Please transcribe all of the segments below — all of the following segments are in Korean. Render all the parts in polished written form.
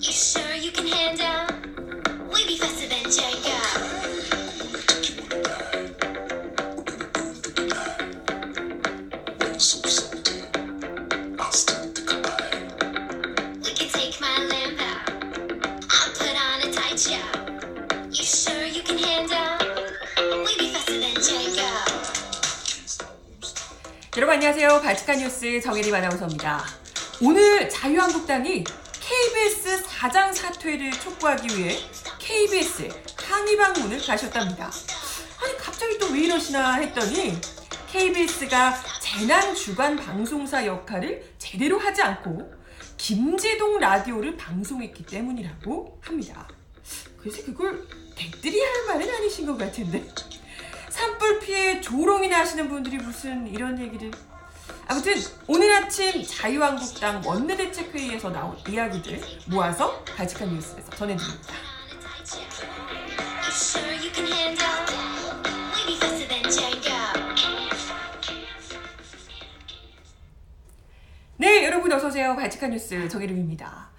You sure you can hand out? We be faster than Django. 여러분 안녕하세요. 발칙한 뉴스 정예리 아나운서입니다. 오늘 자유한국당이 KBS 사장 사퇴를 촉구하기 위해 KBS 항의 방문을 가셨답니다. 아니 갑자기 또 왜 이러시나 했더니 KBS가 재난 주간 방송사 역할을 제대로 하지 않고 김제동 라디오를 방송했기 때문이라고 합니다. 글쎄 그걸 댓글이 할 말은 아니신 것 같은데 산불 피해 조롱이나 하시는 분들이 무슨 이런 얘기를. 아무튼 오늘 아침 자유한국당 원내대책회의에서 나온 이야기들 모아서 발칙한 뉴스에서 전해드립니다. 네, 여러분 어서오세요. 발칙한 뉴스 정혜림입니다.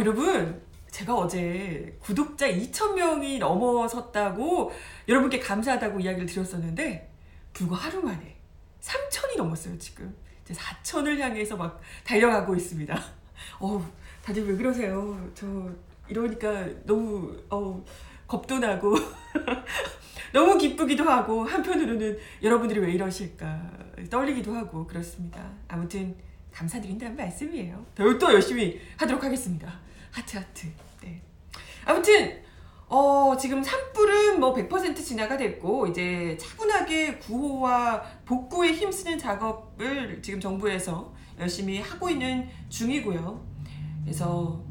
여러분 제가 어제 구독자 2,000명이 넘어섰다고 여러분께 감사하다고 이야기를 드렸었는데 불과 하루 만에 3,000이 넘었어요. 지금 이제 4,000을 향해서 막 달려가고 있습니다. 다들 왜 그러세요? 저 이러니까 너무 겁도 나고 너무 기쁘기도 하고 한편으로는 여러분들이 왜 이러실까 떨리기도 하고 그렇습니다. 아무튼 감사드린다는 말씀이에요. 더 열심히 하도록 하겠습니다. 하트. 네. 아무튼 지금 산불은 100% 진화가 됐고 이제 차분하게 구호와 복구에 힘쓰는 작업을 지금 정부에서 열심히 하고 있는 중이고요. 그래서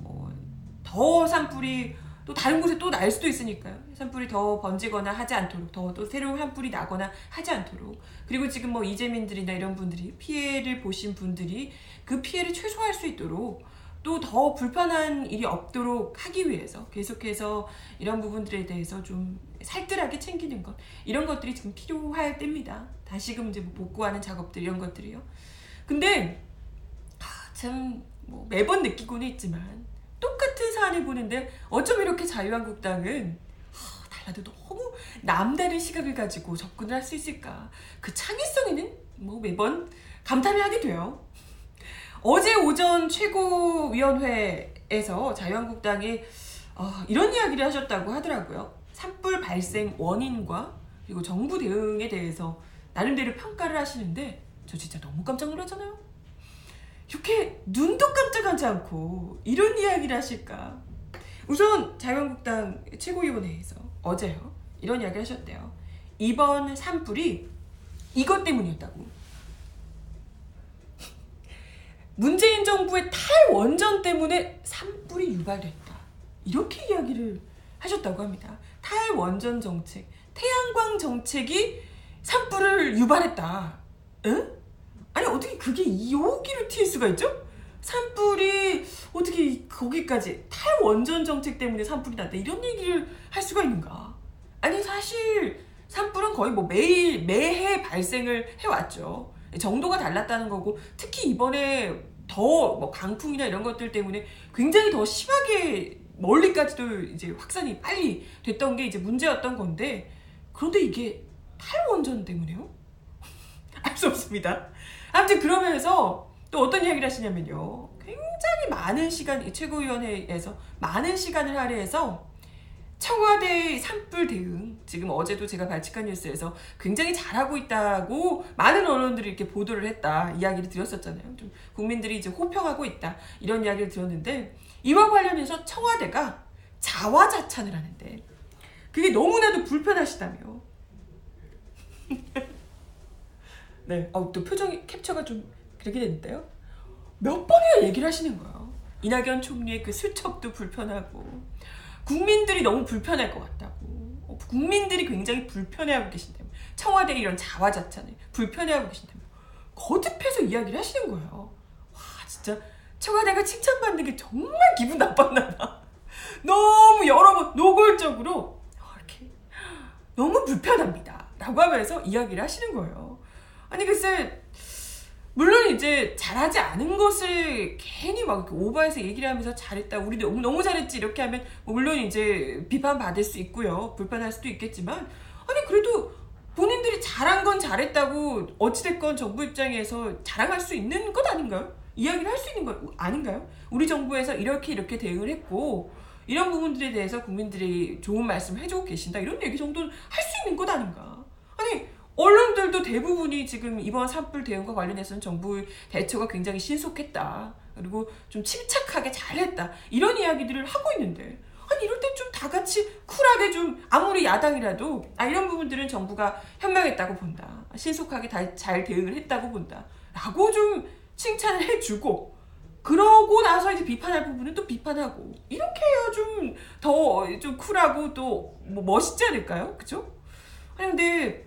더 산불이 또 다른 곳에 또 날 수도 있으니까요. 산불이 더 번지거나 하지 않도록 또 새로운 산불이 나거나 하지 않도록 그리고 지금 이재민들이나 이런 분들이 피해를 보신 분들이 그 피해를 최소화할 수 있도록 또 더 불편한 일이 없도록 하기 위해서 계속해서 이런 부분들에 대해서 좀 살뜰하게 챙기는 것 이런 것들이 지금 필요할 때입니다. 다시금 이제 복구하는 작업들 이런 것들이요. 근데 참 매번 느끼고는 있지만 똑같은 사안을 보는데 어쩜 이렇게 자유한국당은 달라도 너무 남다른 시각을 가지고 접근을 할 수 있을까. 그 창의성에는 매번 감탄을 하게 돼요. 어제 오전 최고위원회에서 자유한국당이 이런 이야기를 하셨다고 하더라고요. 산불 발생 원인과 그리고 정부 대응에 대해서 나름대로 평가를 하시는데 저 진짜 너무 깜짝 놀랐잖아요. 이렇게 눈도 깜짝하지 않고 이런 이야기를 하실까. 우선 자유한국당 최고위원회에서 어제요. 이런 이야기를 하셨대요. 이번 산불이 이것 때문이었다고. 문재인 정부의 탈원전 때문에 산불이 유발됐다. 이렇게 이야기를 하셨다고 합니다. 탈원전 정책, 태양광 정책이 산불을 유발했다. 응? 아니 어떻게 그게 여기로 튈 수가 있죠? 산불이 어떻게 거기까지 탈원전 정책 때문에 산불이 났다. 이런 얘기를 할 수가 있는가? 아니 사실 산불은 거의 매해 발생을 해왔죠. 정도가 달랐다는 거고 특히 이번에 더 강풍이나 이런 것들 때문에 굉장히 더 심하게 멀리까지도 이제 확산이 빨리 됐던 게 이제 문제였던 건데 그런데 이게 탈원전 때문에요? 알 수 없습니다. 아무튼 그러면서 또 어떤 이야기를 하시냐면요. 굉장히 많은 시간, 최고위원회에서 많은 시간을 할애해서 청와대의 산불 대응 지금 어제도 제가 발칙한 뉴스에서 굉장히 잘하고 있다고 많은 언론들이 이렇게 보도를 했다 이야기를 드렸었잖아요. 좀 국민들이 이제 호평하고 있다 이런 이야기를 드렸는데 이와 관련해서 청와대가 자화자찬을 하는데 그게 너무나도 불편하시다며. 네, 또 표정이 캡처가 좀 그렇게 됐는데요. 몇 번이나 얘기를 하시는 거예요. 이낙연 총리의 그 수첩도 불편하고 국민들이 너무 불편할 것 같다고. 국민들이 굉장히 불편해하고 계신다며. 청와대 이런 자화자찬을 불편해하고 계신다며. 거듭해서 이야기를 하시는 거예요. 와 진짜 청와대가 칭찬받는 게 정말 기분 나빴나 봐. 너무 여러 번 노골적으로 이렇게 너무 불편합니다 라고 하면서 이야기를 하시는 거예요. 아니 글쎄 물론 이제 잘하지 않은 것을 괜히 막 오버해서 얘기를 하면서 잘했다, 우리 너무 잘했지 이렇게 하면 물론 이제 비판받을 수 있고요, 불편할 수도 있겠지만, 아니 그래도 본인들이 잘한 건 잘했다고 어찌됐건 정부 입장에서 자랑할 수 있는 것 아닌가요? 이야기를 할 수 있는 것 아닌가요? 우리 정부에서 이렇게 대응을 했고 이런 부분들에 대해서 국민들이 좋은 말씀을 해주고 계신다, 이런 얘기 정도는 할 수 있는 것 아닌가. 아니 언론들도 대부분이 지금 이번 산불 대응과 관련해서는 정부의 대처가 굉장히 신속했다, 그리고 좀 침착하게 잘했다, 이런 이야기들을 하고 있는데, 아니 이럴 때 좀 다 같이 쿨하게 좀, 아무리 야당이라도 아 이런 부분들은 정부가 현명했다고 본다, 신속하게 잘 대응을 했다고 본다 라고 좀 칭찬을 해주고, 그러고 나서 이제 비판할 부분은 또 비판하고, 이렇게 해야 좀 더 좀 쿨하고 또 뭐 멋있지 않을까요? 그죠? 아니 근데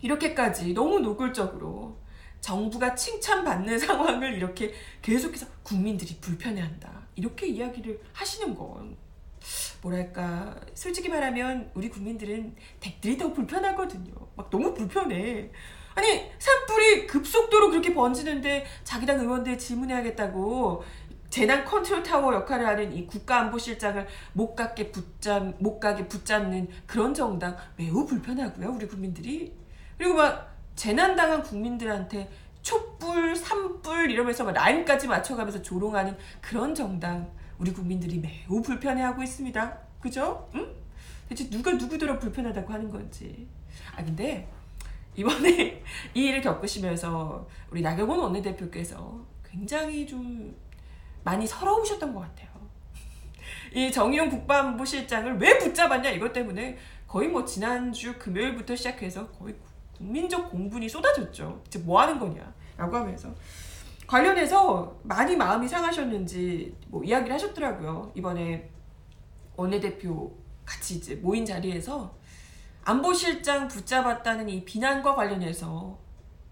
이렇게까지 너무 노골적으로 정부가 칭찬받는 상황을 이렇게 계속해서 국민들이 불편해한다 이렇게 이야기를 하시는 건, 뭐랄까, 솔직히 말하면 우리 국민들은 댁들이 더 불편하거든요. 막 너무 불편해. 아니 산불이 급속도로 그렇게 번지는데 자기 당 의원들 질문해야겠다고 재난 컨트롤타워 역할을 하는 이 국가안보실장을 못 가게 붙잡는 그런 정당 매우 불편하고요, 우리 국민들이. 그리고 막 재난당한 국민들한테 촛불, 산불 이러면서 막 라인까지 맞춰가면서 조롱하는 그런 정당 우리 국민들이 매우 불편해하고 있습니다. 그죠? 응? 대체 누가 누구더러 불편하다고 하는 건지. 아 근데 이번에 이 일을 겪으시면서 우리 나경원 원내대표께서 굉장히 좀 많이 서러우셨던 것 같아요. 이 정의용 국방부실장을 왜 붙잡았냐 이것 때문에 거의 뭐 지난주 금요일부터 시작해서 거의 국민적 공분이 쏟아졌죠. 이제 뭐 하는 거냐 라고 하면서 관련해서 많이 마음이 상하셨는지 뭐 이야기를 하셨더라고요. 이번에 원내대표 같이 이제 모인 자리에서 안보실장 붙잡았다는 이 비난과 관련해서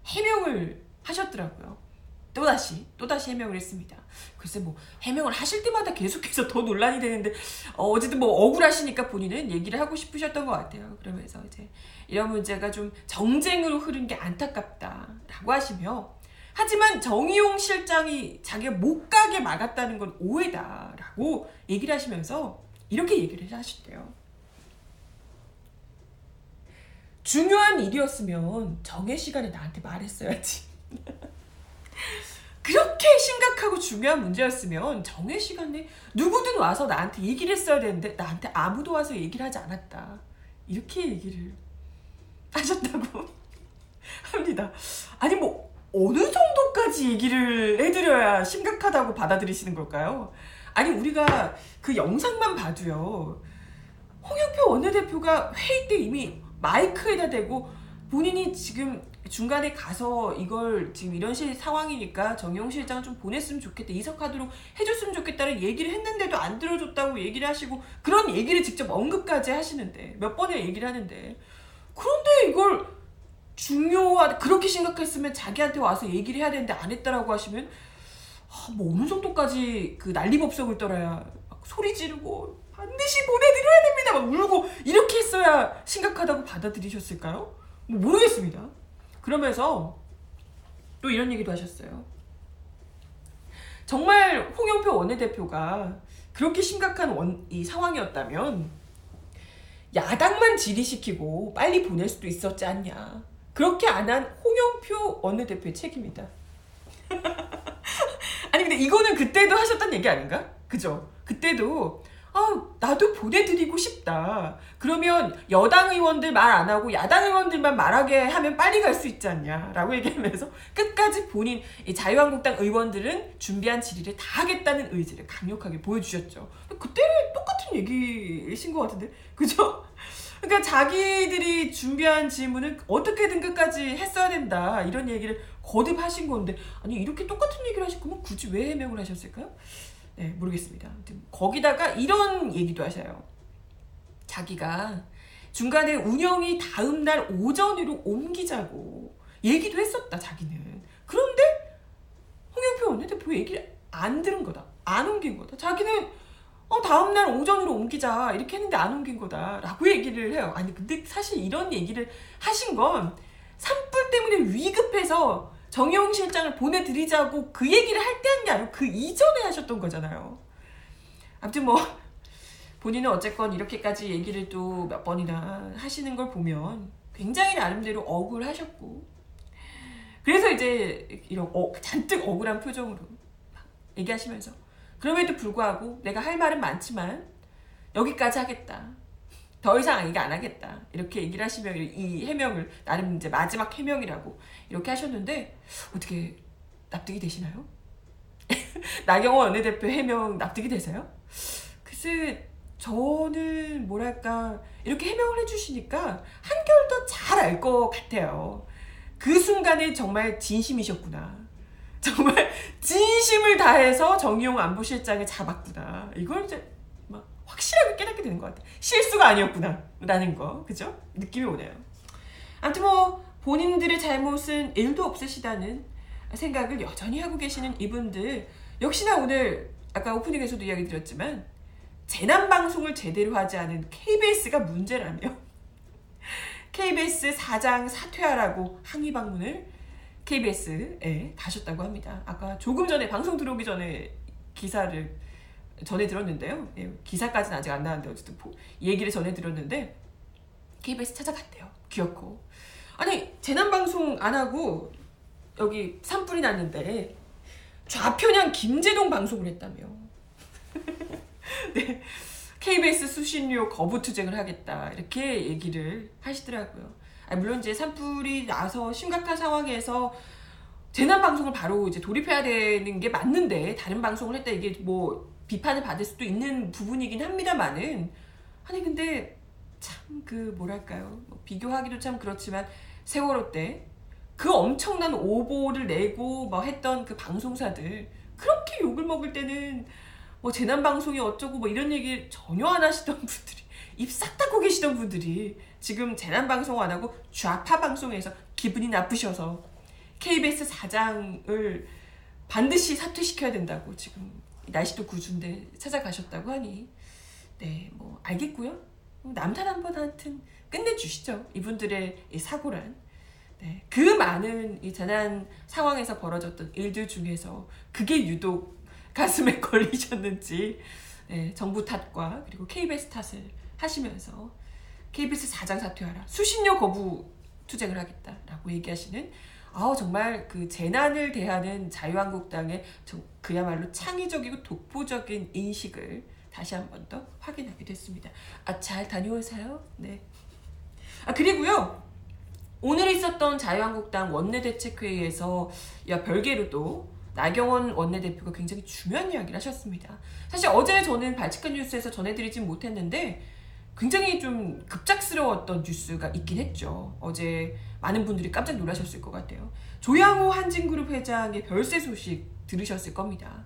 해명을 하셨더라고요. 또다시 해명을 했습니다. 글쎄 뭐 해명을 하실 때마다 계속해서 더 논란이 되는데 어쨌든 뭐 억울하시니까 본인은 얘기를 하고 싶으셨던 것 같아요. 그러면서 이제 이런 문제가 좀 정쟁으로 흐른 게 안타깝다라고 하시며, 하지만 정의용 실장이 자기가 못 가게 막았다는 건 오해다라고 얘기를 하시면서 이렇게 얘기를 하셨대요. 중요한 일이었으면 정해 시간에 나한테 말했어야지. 그렇게 심각하고 중요한 문제였으면 정해 시간에 누구든 와서 나한테 얘기를 했어야 되는데 나한테 아무도 와서 얘기를 하지 않았다, 이렇게 얘기를 하셨다고 합니다. 아니 뭐 어느 정도까지 얘기를 해드려야 심각하다고 받아들이시는 걸까요? 아니 우리가 그 영상만 봐도요, 홍영표 원내대표가 회의 때 이미 마이크에다 대고 본인이 지금 중간에 가서 이걸 지금 이런 상황이니까 정용 실장 좀 보냈으면 좋겠다, 이석하도록 해줬으면 좋겠다는 얘기를 했는데도 안 들어줬다고 얘기를 하시고, 그런 얘기를 직접 언급까지 하시는데, 몇 번의 얘기를 하는데, 그런데 이걸 그렇게 심각했으면 자기한테 와서 얘기를 해야 되는데 안 했다라고 하시면, 뭐 어느 정도까지 그 난리법석을 떨어야 막 소리 지르고 반드시 보내드려야 됩니다 막 울고 이렇게 했어야 심각하다고 받아들이셨을까요? 뭐 모르겠습니다. 그러면서 또 이런 얘기도 하셨어요. 정말 홍영표 원내대표가 그렇게 심각한 이 상황이었다면 야당만 질의시키고 빨리 보낼 수도 있었지 않냐. 그렇게 안 한 홍영표 원내대표의 책임이다. 아니 근데 이거는 그때도 하셨던 얘기 아닌가? 그죠? 그때도 나도 보내드리고 싶다, 그러면 여당 의원들 말 안 하고 야당 의원들만 말하게 하면 빨리 갈 수 있지 않냐 라고 얘기하면서 끝까지 본인 이 자유한국당 의원들은 준비한 질의를 다 하겠다는 의지를 강력하게 보여주셨죠. 그때는 똑같은 얘기이신 것 같은데, 그죠? 그러니까 자기들이 준비한 질문은 어떻게든 끝까지 했어야 된다 이런 얘기를 거듭 하신 건데, 아니 이렇게 똑같은 얘기를 하실 거면 굳이 왜 해명을 하셨을까요? 네, 모르겠습니다. 거기다가 이런 얘기도 하셔요. 자기가 중간에 운영이 다음날 오전으로 옮기자고 얘기도 했었다, 자기는. 그런데 홍영표 원내대표 얘기를 안 들은 거다, 안 옮긴 거다. 자기는 다음날 오전으로 옮기자 이렇게 했는데 안 옮긴 거다 라고 얘기를 해요. 아니 근데 사실 이런 얘기를 하신 건 산불 때문에 위급해서 정의용 실장을 보내드리자고 그 얘기를 할 때 한 게 아니고 그 이전에 하셨던 거잖아요. 아무튼 뭐 본인은 어쨌건 이렇게까지 얘기를 또 몇 번이나 하시는 걸 보면 굉장히 나름대로 억울하셨고, 그래서 이제 이런 잔뜩 억울한 표정으로 막 얘기하시면서 그럼에도 불구하고 내가 할 말은 많지만 여기까지 하겠다, 더 이상 얘기 안 하겠다, 이렇게 얘기를 하시며 이 해명을 나름 이제 마지막 해명이라고 이렇게 하셨는데 어떻게 납득이 되시나요? 나경원 원내대표 해명 납득이 되세요? 글쎄, 저는 뭐랄까 이렇게 해명을 해주시니까 한결 더 잘 알 것 같아요. 그 순간에 정말 진심이셨구나, 정말 진심을 다해서 정의용 안보실장을 잡았구나, 이걸 이제 막 확실하게 깨닫게 되는 것 같아요. 실수가 아니었구나 라는 거, 그죠? 느낌이 오네요. 아무튼 뭐 본인들의 잘못은 1도 없으시다는 생각을 여전히 하고 계시는 이분들, 역시나 오늘 아까 오프닝에서도 이야기 드렸지만 재난방송을 제대로 하지 않은 KBS가 문제라며 KBS 사장 사퇴하라고 항의 방문을 KBS에 가셨다고 합니다. 아까 조금 전에 방송 들어오기 전에 기사를 전해 들었는데요. 기사까지는 아직 안 나왔는데 어쨌든 얘기를 전해 들었는데 KBS 찾아갔대요. 귀엽고. 아니, 재난방송 안 하고 여기 산불이 났는데 좌편향 김제동 방송을 했다며. 네, KBS 수신료 거부투쟁을 하겠다, 이렇게 얘기를 하시더라고요. 아니, 물론 이제 산불이 나서 심각한 상황에서 재난방송을 바로 이제 돌입해야 되는 게 맞는데 다른 방송을 했다 이게 뭐 비판을 받을 수도 있는 부분이긴 합니다만은, 아니 근데 참 그 뭐랄까요, 비교하기도 참 그렇지만 세월호 때 그 엄청난 오보를 내고 뭐 했던 그 방송사들, 그렇게 욕을 먹을 때는 뭐 재난방송이 어쩌고 뭐 이런 얘기 전혀 안 하시던 분들이, 입 싹 닫고 계시던 분들이 지금 재난방송 안 하고 좌파 방송에서 기분이 나쁘셔서 KBS 사장을 반드시 사퇴시켜야 된다고 지금 날씨도 구준데 찾아가셨다고 하니, 네, 뭐 알겠고요. 남탓 한번 하여튼 끝내주시죠, 이분들의 이 사고란. 네, 그 많은 이 재난 상황에서 벌어졌던 일들 중에서 그게 유독 가슴에 걸리셨는지, 네, 정부 탓과 그리고 KBS 탓을 하시면서 KBS 사장 사퇴하라, 수신료 거부 투쟁을 하겠다라고 얘기하시는, 정말 그 재난을 대하는 자유한국당의 그야말로 창의적이고 독보적인 인식을 다시 한 번 더 확인하게 됐습니다. 잘 다녀오세요. 네. 그리고요, 오늘 있었던 자유한국당 원내대책회의에서 별개로 또 나경원 원내대표가 굉장히 중요한 이야기를 하셨습니다. 사실 어제 저는 발칙한 뉴스에서 전해드리진 못했는데 굉장히 좀 급작스러웠던 뉴스가 있긴 했죠. 어제 많은 분들이 깜짝 놀라셨을 것 같아요. 조양호 한진그룹 회장의 별세 소식 들으셨을 겁니다.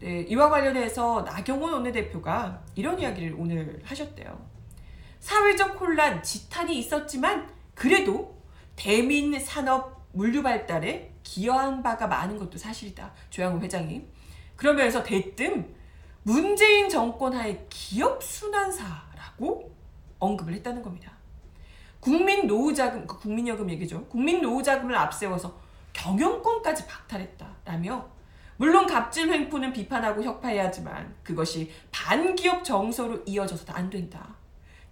네, 이와 관련해서 나경원 원내대표가 이런 이야기를 오늘 하셨대요. 사회적 혼란, 지탄이 있었지만 그래도 대민 산업 물류 발달에 기여한 바가 많은 것도 사실이다, 조양호 회장이. 그러면서 대뜸 문재인 정권 하의 기업순환사라고 언급을 했다는 겁니다. 국민노후자금, 국민여금 얘기죠. 국민노후자금을 앞세워서 경영권까지 박탈했다라며, 물론 갑질 횡포는 비판하고 혁파해야 하지만 그것이 반기업 정서로 이어져서는 안 된다,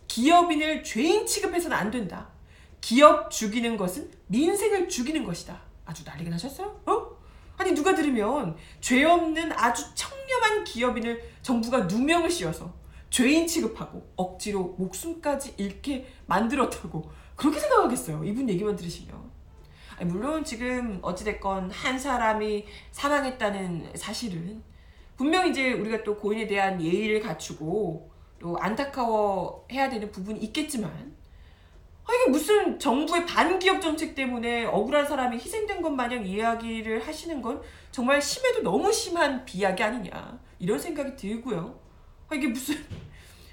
기업인을 죄인 취급해서는 안 된다, 기업 죽이는 것은 민생을 죽이는 것이다. 아주 난리가 나셨어요? 아니, 누가 들으면 죄 없는 아주 청렴한 기업인을 정부가 누명을 씌워서 죄인 취급하고 억지로 목숨까지 잃게 만들었다고 그렇게 생각하겠어요, 이분 얘기만 들으시면. 아니, 물론 지금 어찌됐건 한 사람이 사망했다는 사실은 분명 이제 우리가 또 고인에 대한 예의를 갖추고 또 안타까워해야 되는 부분이 있겠지만, 이게 무슨 정부의 반기업 정책 때문에 억울한 사람이 희생된 것 마냥 이야기를 하시는 건 정말 심해도 너무 심한 비약이 아니냐, 이런 생각이 들고요. 이게 무슨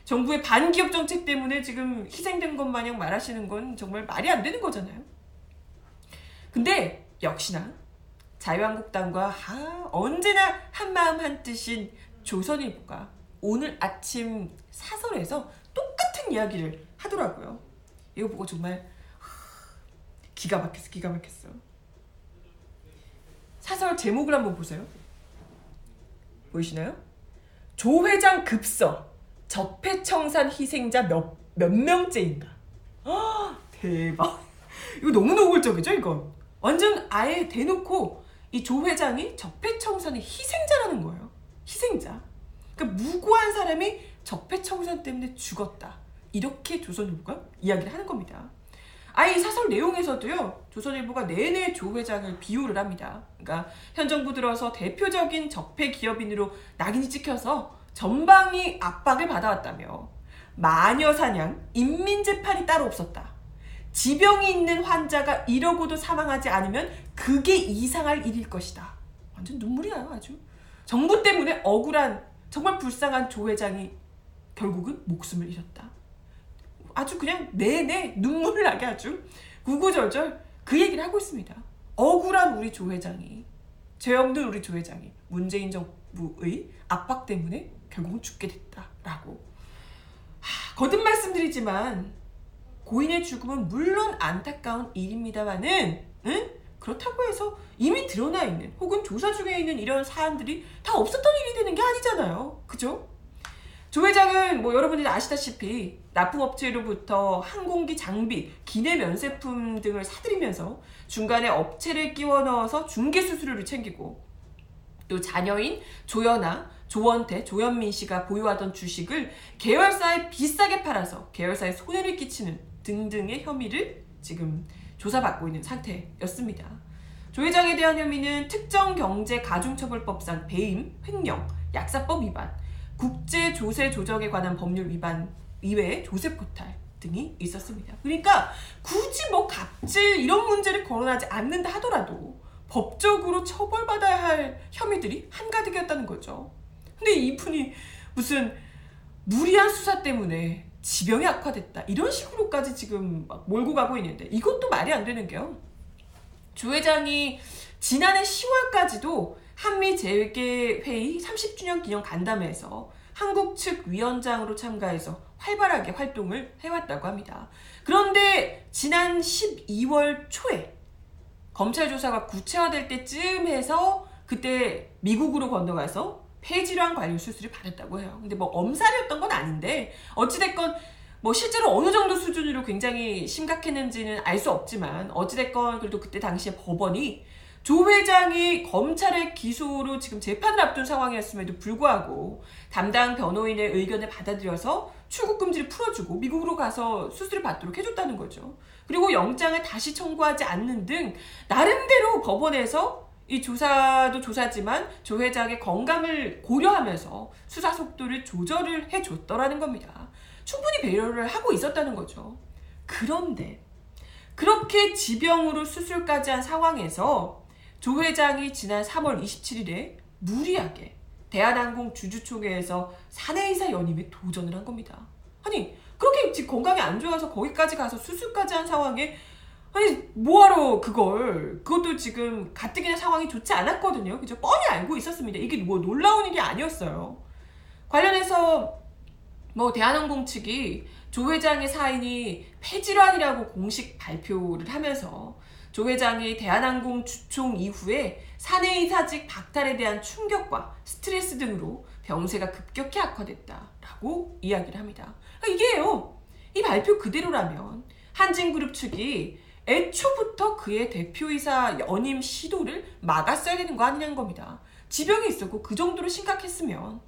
정부의 반기업 정책 때문에 지금 희생된 것 마냥 말하시는 건 정말 말이 안 되는 거잖아요. 근데 역시나 자유한국당과 언제나 한마음 한뜻인 조선일보가 오늘 아침 사설에서 똑같은 이야기를 하더라고요. 이거 보고 정말 기가 막혔어. 사설 제목을 한번 보세요. 보이시나요? 조 회장 급서 적폐청산 희생자 몇 명째인가. 아, 대박. 이거 너무 노골적이죠, 이건. 완전 아예 대놓고 이 조 회장이 적폐청산의 희생자라는 거예요. 희생자. 그러니까 무고한 사람이 적폐청산 때문에 죽었다. 이렇게 조선일보가 이야기를 하는 겁니다. 아예 사설 내용에서도요, 조선일보가 내내 조 회장을 비유를 합니다. 그러니까 현 정부 들어서 대표적인 적폐 기업인으로 낙인이 찍혀서 전방위 압박을 받아왔다며 마녀 사냥, 인민 재판이 따로 없었다. 지병이 있는 환자가 이러고도 사망하지 않으면 그게 이상할 일일 것이다. 완전 눈물이 나요, 아주. 정부 때문에 억울한, 정말 불쌍한 조 회장이 결국은 목숨을 잃었다. 아주 그냥 내내 눈물을 나게 아주 구구절절 그 얘기를 하고 있습니다. 억울한 우리 조 회장이, 죄 없는 우리 조 회장이 문재인 정부의 압박 때문에 결국은 죽게 됐다라고. 거듭 말씀드리지만 고인의 죽음은 물론 안타까운 일입니다만은, 응? 그렇다고 해서 이미 드러나 있는 혹은 조사 중에 있는 이런 사안들이 다 없었던 일이 되는 게 아니잖아요. 그죠? 조 회장은 뭐 여러분들이 아시다시피 납품업체로부터 항공기 장비, 기내 면세품 등을 사들이면서 중간에 업체를 끼워 넣어서 중개 수수료를 챙기고, 또 자녀인 조연아, 조원태, 조현민 씨가 보유하던 주식을 계열사에 비싸게 팔아서 계열사에 손해를 끼치는 등등의 혐의를 지금 조사받고 있는 상태였습니다. 조 회장에 대한 혐의는 특정경제가중처벌법상 배임, 횡령, 약사법 위반, 국제조세조정에 관한 법률 위반 이외에 조세포탈 등이 있었습니다. 그러니까 굳이 뭐 갑질 이런 문제를 거론하지 않는다 하더라도 법적으로 처벌받아야 할 혐의들이 한가득이었다는 거죠. 근데 이분이 무슨 무리한 수사 때문에 지병이 악화됐다 이런 식으로까지 지금 막 몰고 가고 있는데, 이것도 말이 안 되는 게요, 조 회장이 지난해 10월까지도 한미재계회의 30주년 기념 간담회에서 한국 측 위원장으로 참가해서 활발하게 활동을 해왔다고 합니다. 그런데 지난 12월 초에 검찰 조사가 구체화될 때쯤 해서 그때 미국으로 건너가서 폐질환 관련 수술을 받았다고 해요. 근데 뭐 엄살이었던 건 아닌데 어찌됐건 뭐 실제로 어느 정도 수준으로 굉장히 심각했는지는 알 수 없지만, 어찌됐건 그래도 그때 당시에 법원이 조 회장이 검찰의 기소로 지금 재판을 앞둔 상황이었음에도 불구하고 담당 변호인의 의견을 받아들여서 출국금지를 풀어주고 미국으로 가서 수술을 받도록 해줬다는 거죠. 그리고 영장을 다시 청구하지 않는 등 나름대로 법원에서 이 조사도 조사지만 조 회장의 건강을 고려하면서 수사 속도를 조절을 해줬더라는 겁니다. 충분히 배려를 하고 있었다는 거죠. 그런데 그렇게 지병으로 수술까지 한 상황에서 조 회장이 지난 3월 27일에 무리하게 대한항공 주주총회에서 사내이사 연임에 도전을 한 겁니다. 아니, 그렇게 지금 건강이 안 좋아서 거기까지 가서 수술까지 한 상황에, 아니, 뭐하러 그걸, 그것도 지금 가뜩이나 상황이 좋지 않았거든요. 그죠? 뻔히 알고 있었습니다. 이게 뭐 놀라운 일이 아니었어요. 관련해서 뭐 대한항공 측이 조 회장의 사인이 폐질환이라고 공식 발표를 하면서 조 회장이 대한항공 주총 이후에 사내이사직 박탈에 대한 충격과 스트레스 등으로 병세가 급격히 악화됐다라고 이야기를 합니다. 이게요, 이 발표 그대로라면 한진그룹 측이 애초부터 그의 대표이사 연임 시도를 막았어야 되는 거 아니냐는 겁니다. 지병이 있었고 그 정도로 심각했으면,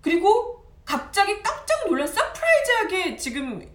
그리고 갑자기 깜짝 놀라 서프라이즈하게 지금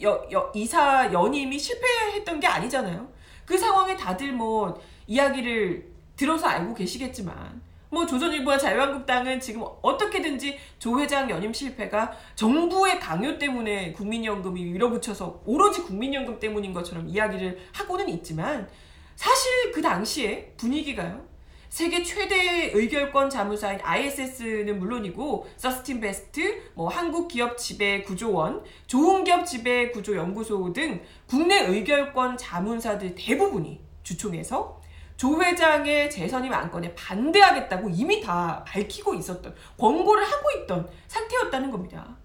이사 연임이 실패했던 게 아니잖아요. 그 상황에 다들 뭐 이야기를 들어서 알고 계시겠지만, 뭐 조선일보와 자유한국당은 지금 어떻게든지 조 회장 연임 실패가 정부의 강요 때문에 국민연금이 밀어붙여서 오로지 국민연금 때문인 것처럼 이야기를 하고는 있지만, 사실 그 당시에 분위기가요, 세계 최대의 의결권 자문사인 ISS는 물론이고 서스틴 베스트, 뭐 한국기업지배구조원, 좋은기업지배구조연구소 등 국내 의결권 자문사들 대부분이 주총에서 조 회장의 재선임 안건에 반대하겠다고 이미 다 밝히고 있었던, 권고를 하고 있던 상태였다는 겁니다.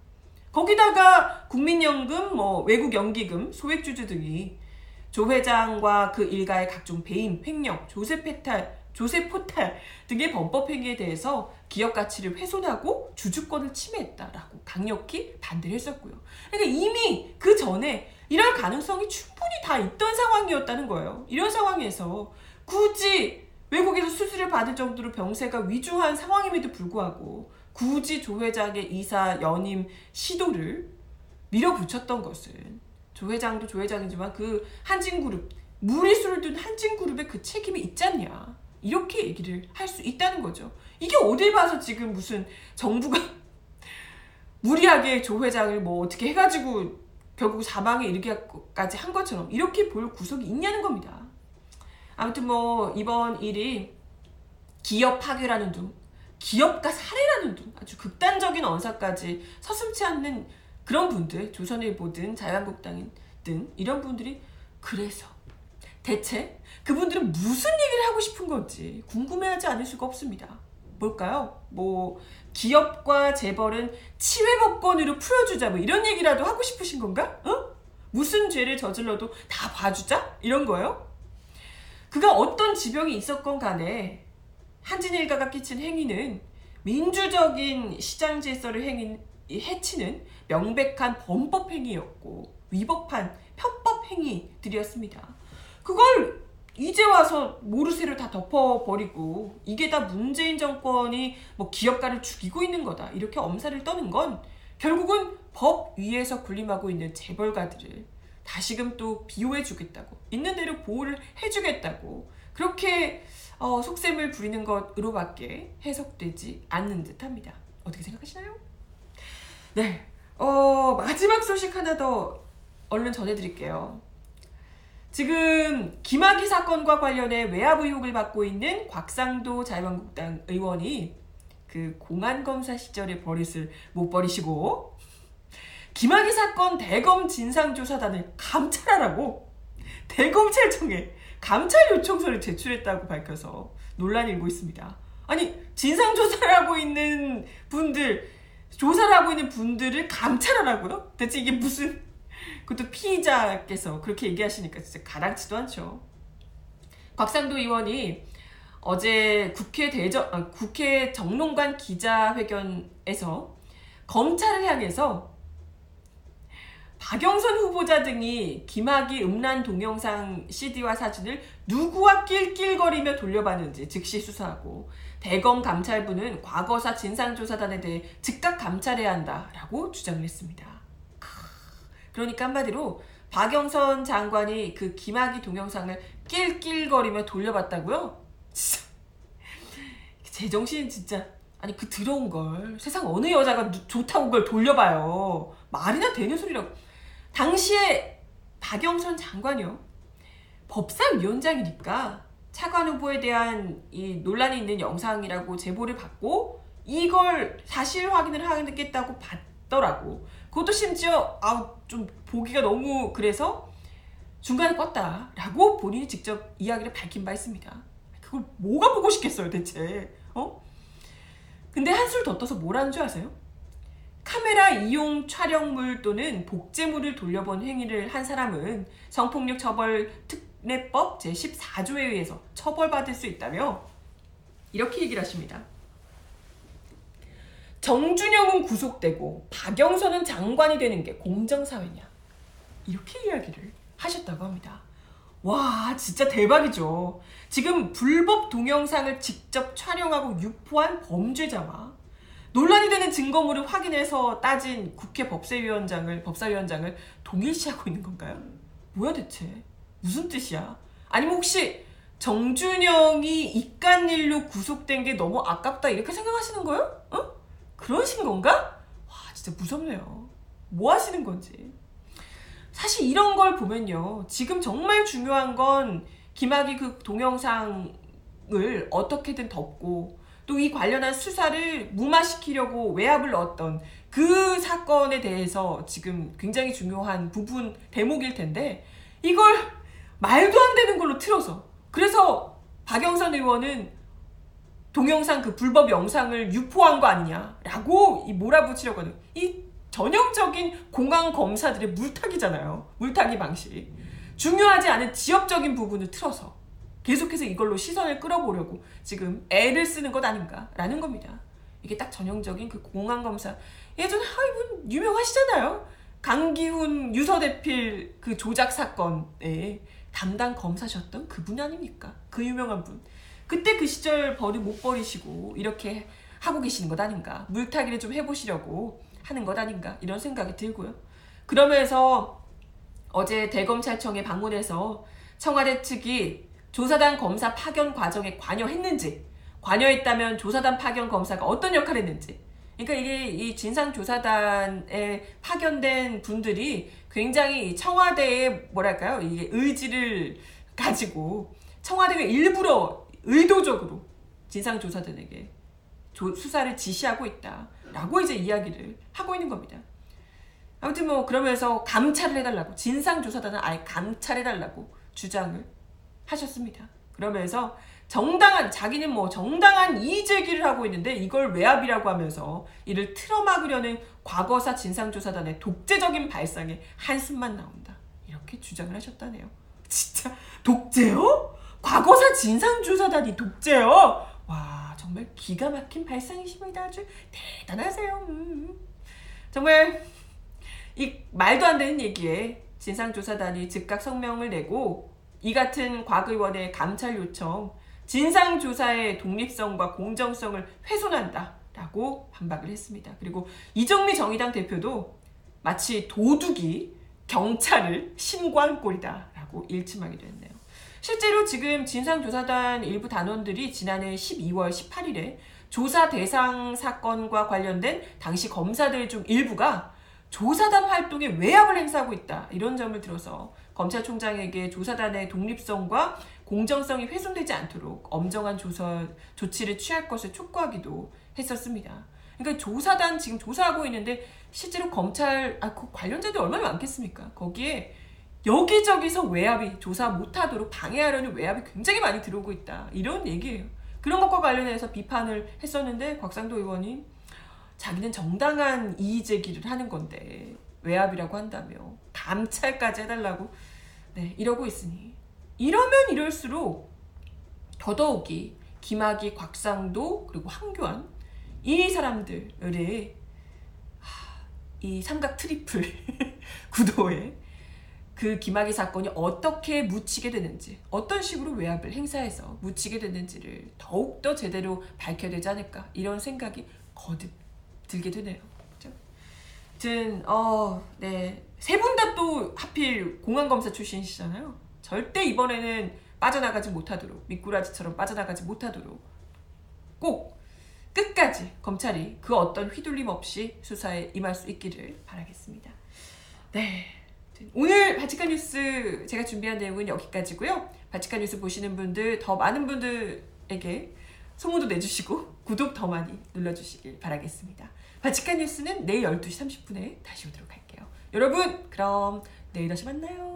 거기다가 국민연금, 뭐 외국연기금, 소액주주 등이 조 회장과 그 일가의 각종 배임, 횡령, 조세 페탈 조세 포탈 등의 범법 행위에 대해서 기업 가치를 훼손하고 주주권을 침해했다라고 강력히 반대를 했었고요. 그러니까 이미 그 전에 이럴 가능성이 충분히 다 있던 상황이었다는 거예요. 이런 상황에서 굳이 외국에서 수술을 받을 정도로 병세가 위중한 상황임에도 불구하고 굳이 조 회장의 이사 연임 시도를 밀어붙였던 것은 조 회장도 조 회장이지만 그 한진그룹 무리수를 둔 한진그룹의 그 책임이 있지 않냐 이렇게 얘기를 할 수 있다는 거죠. 이게 어딜 봐서 지금 무슨 정부가 무리하게 조 회장을 뭐 어떻게 해가지고 결국 사망에 이르기까지 한 것처럼 이렇게 볼 구석이 있냐는 겁니다. 아무튼 뭐 이번 일이 기업 파괴라는 둥 기업가 살해라는 둥 아주 극단적인 언사까지 서슴지 않는 그런 분들, 조선일보든 자유한국당 등 이런 분들이 그래서 대체 그분들은 무슨 얘기를 하고 싶은 건지 궁금해하지 않을 수가 없습니다. 뭘까요? 뭐 기업과 재벌은 치외법권으로 풀어주자 뭐 이런 얘기라도 하고 싶으신 건가? 어? 무슨 죄를 저질러도 다 봐주자? 이런 거예요? 그가 어떤 지병이 있었건 간에 한진 일가가 끼친 행위는 민주적인 시장 질서를 해치는 명백한 범법 행위였고 위법한 편법 행위들이었습니다. 그걸 이제 와서 모르쇠로 다 덮어버리고 이게 다 문재인 정권이 뭐 기업가를 죽이고 있는 거다 이렇게 엄살을 떠는 건 결국은 법 위에서 군림하고 있는 재벌가들을 다시금 또 비호해주겠다고 있는 대로 보호를 해주겠다고 그렇게 속셈을 부리는 것으로밖에 해석되지 않는 듯합니다. 어떻게 생각하시나요? 네, 마지막 소식 하나 더 얼른 전해드릴게요. 지금 김학의 사건과 관련해 외압 의혹을 받고 있는 곽상도 자유한국당 의원이 그 공안검사 시절에 버릇을 못 버리시고 김학의 사건 대검 진상조사단을 감찰하라고 대검찰청에 감찰 요청서를 제출했다고 밝혀서 논란이 일고 있습니다. 아니 진상조사를 하고 있는 분들 조사를 하고 있는 분들을 감찰하라고요? 대체 이게 무슨 그것도 피의자께서 그렇게 얘기하시니까 진짜 가당치도 않죠. 곽상도 의원이 어제 국회 정론관 기자회견에서 검찰을 향해서 박영선 후보자 등이 김학의 음란 동영상 CD와 사진을 누구와 낄낄거리며 돌려봤는지 즉시 수사하고 대검 감찰부는 과거사 진상조사단에 대해 즉각 감찰해야 한다라고 주장을 했습니다. 그러니까 한마디로 박영선 장관이 그 김학의 동영상을 낄낄거리며 돌려봤다고요? 진짜 제정신 진짜 아니 그 더러운 걸 세상 어느 여자가 좋다고 그걸 돌려봐요. 말이나 되는 소리라고. 당시에 박영선 장관이요. 법사위원장이니까 차관 후보에 대한 이 논란이 있는 영상이라고 제보를 받고 이걸 사실 확인을 하겠다고 받더라고. 그것도 심지어 좀 보기가 너무 그래서 중간에 껐다라고 본인이 직접 이야기를 밝힌 바 있습니다. 그걸 뭐가 보고 싶겠어요 대체. 근데 한술 더 떠서 뭐라는 줄 아세요? 카메라 이용 촬영물 또는 복제물을 돌려본 행위를 한 사람은 성폭력 처벌 특례법 제14조에 의해서 처벌받을 수 있다며 이렇게 얘기를 하십니다. 정준영은 구속되고 박영선은 장관이 되는 게 공정사회냐 이렇게 이야기를 하셨다고 합니다. 와 진짜 대박이죠. 지금 불법 동영상을 직접 촬영하고 유포한 범죄자와 논란이 되는 증거물을 확인해서 따진 국회 법사위원장을 동일시하고 있는 건가요? 뭐야 대체? 무슨 뜻이야? 아니면 혹시 정준영이 이간일로 구속된 게 너무 아깝다 이렇게 생각하시는 거예요? 그러신 건가? 와 진짜 무섭네요. 뭐 하시는 건지. 사실 이런 걸 보면요. 지금 정말 중요한 건 김학의 그 동영상을 어떻게든 덮고 또 이 관련한 수사를 무마시키려고 외압을 넣었던 그 사건에 대해서 지금 굉장히 중요한 부분 대목일 텐데 이걸 말도 안 되는 걸로 틀어서 그래서 박영선 의원은 동영상 그 불법 영상을 유포한 거 아니냐라고 몰아붙이려고 하는 이 전형적인 공안검사들의 물타기잖아요. 물타기 방식. 중요하지 않은 지역적인 부분을 틀어서 계속해서 이걸로 시선을 끌어보려고 지금 애를 쓰는 것 아닌가라는 겁니다. 이게 딱 전형적인 그 공안검사. 예전에 이분 유명하시잖아요. 강기훈 유서대필 그 조작 사건에 담당 검사셨던 그분 아닙니까? 그 유명한 분. 그때 그 시절 버리 못 버리시고 이렇게 하고 계시는 것 아닌가. 물타기를 좀 해보시려고 하는 것 아닌가. 이런 생각이 들고요. 그러면서 어제 대검찰청에 방문해서 청와대 측이 조사단 검사 파견 과정에 관여했는지, 관여했다면 조사단 파견 검사가 어떤 역할을 했는지, 그러니까 이게 이 진상조사단에 파견된 분들이 굉장히 청와대의 뭐랄까요? 이게 의지를 가지고 청와대가 일부러 의도적으로 진상조사단에게 수사를 지시하고 있다라고 이제 이야기를 하고 있는 겁니다. 아무튼 뭐 그러면서 감찰을 해달라고, 진상조사단은 아예 감찰해달라고 주장을 하셨습니다. 그러면서 정당한, 자기는 뭐 정당한 이의 제기를 하고 있는데 이걸 외압이라고 하면서 이를 틀어막으려는 과거사 진상조사단의 독재적인 발상에 한숨만 나온다, 이렇게 주장을 하셨다네요. 진짜 독재요? 과거사 진상조사단이 독재요? 와, 정말 기가 막힌 발상이십니다. 아주 대단하세요. 정말 이 말도 안 되는 얘기에 진상조사단이 즉각 성명을 내고 이 같은 곽 의원의 감찰 요청, 진상조사의 독립성과 공정성을 훼손한다라고 반박을 했습니다. 그리고 이정미 정의당 대표도 마치 도둑이 경찰을 신고한 꼴이다라고 일침하기도 했네요. 실제로 지금 진상조사단 일부 단원들이 지난해 12월 18일에 조사 대상 사건과 관련된 당시 검사들 중 일부가 조사단 활동에 외압을 행사하고 있다, 이런 점을 들어서 검찰총장에게 조사단의 독립성과 공정성이 훼손되지 않도록 엄정한 조치를 취할 것을 촉구하기도 했었습니다. 그러니까 조사단 지금 조사하고 있는데 실제로 검찰 그 관련자들 얼마나 많겠습니까? 거기에 여기저기서 외압이, 조사 못하도록 방해하려는 외압이 굉장히 많이 들어오고 있다, 이런 얘기예요. 그런 것과 관련해서 비판을 했었는데 곽상도 의원이 자기는 정당한 이의제기를 하는 건데 외압이라고 한다며 감찰까지 해달라고 이러고 있으니, 이러면 이럴수록 더더욱이 김학의, 곽상도 그리고 황교안 이 사람들의 이 삼각 트리플 구도에 그 김학의 사건이 어떻게 묻히게 되는지, 어떤 식으로 외압을 행사해서 묻히게 되는지를 더욱더 제대로 밝혀야 되지 않을까, 이런 생각이 거듭 들게 되네요. 아무튼 세 분 다 또 하필 공안검사 출신이시잖아요. 절대 이번에는 빠져나가지 못하도록, 미꾸라지처럼 빠져나가지 못하도록 꼭 끝까지 검찰이 그 어떤 휘둘림 없이 수사에 임할 수 있기를 바라겠습니다. 네, 오늘 발칙한 뉴스 제가 준비한 내용은 여기까지고요. 발칙한 뉴스 보시는 분들, 더 많은 분들에게 소문도 내주시고 구독 더 많이 눌러주시길 바라겠습니다. 발칙한 뉴스는 내일 12시 30분에 다시 오도록 할게요. 여러분, 그럼 내일 다시 만나요.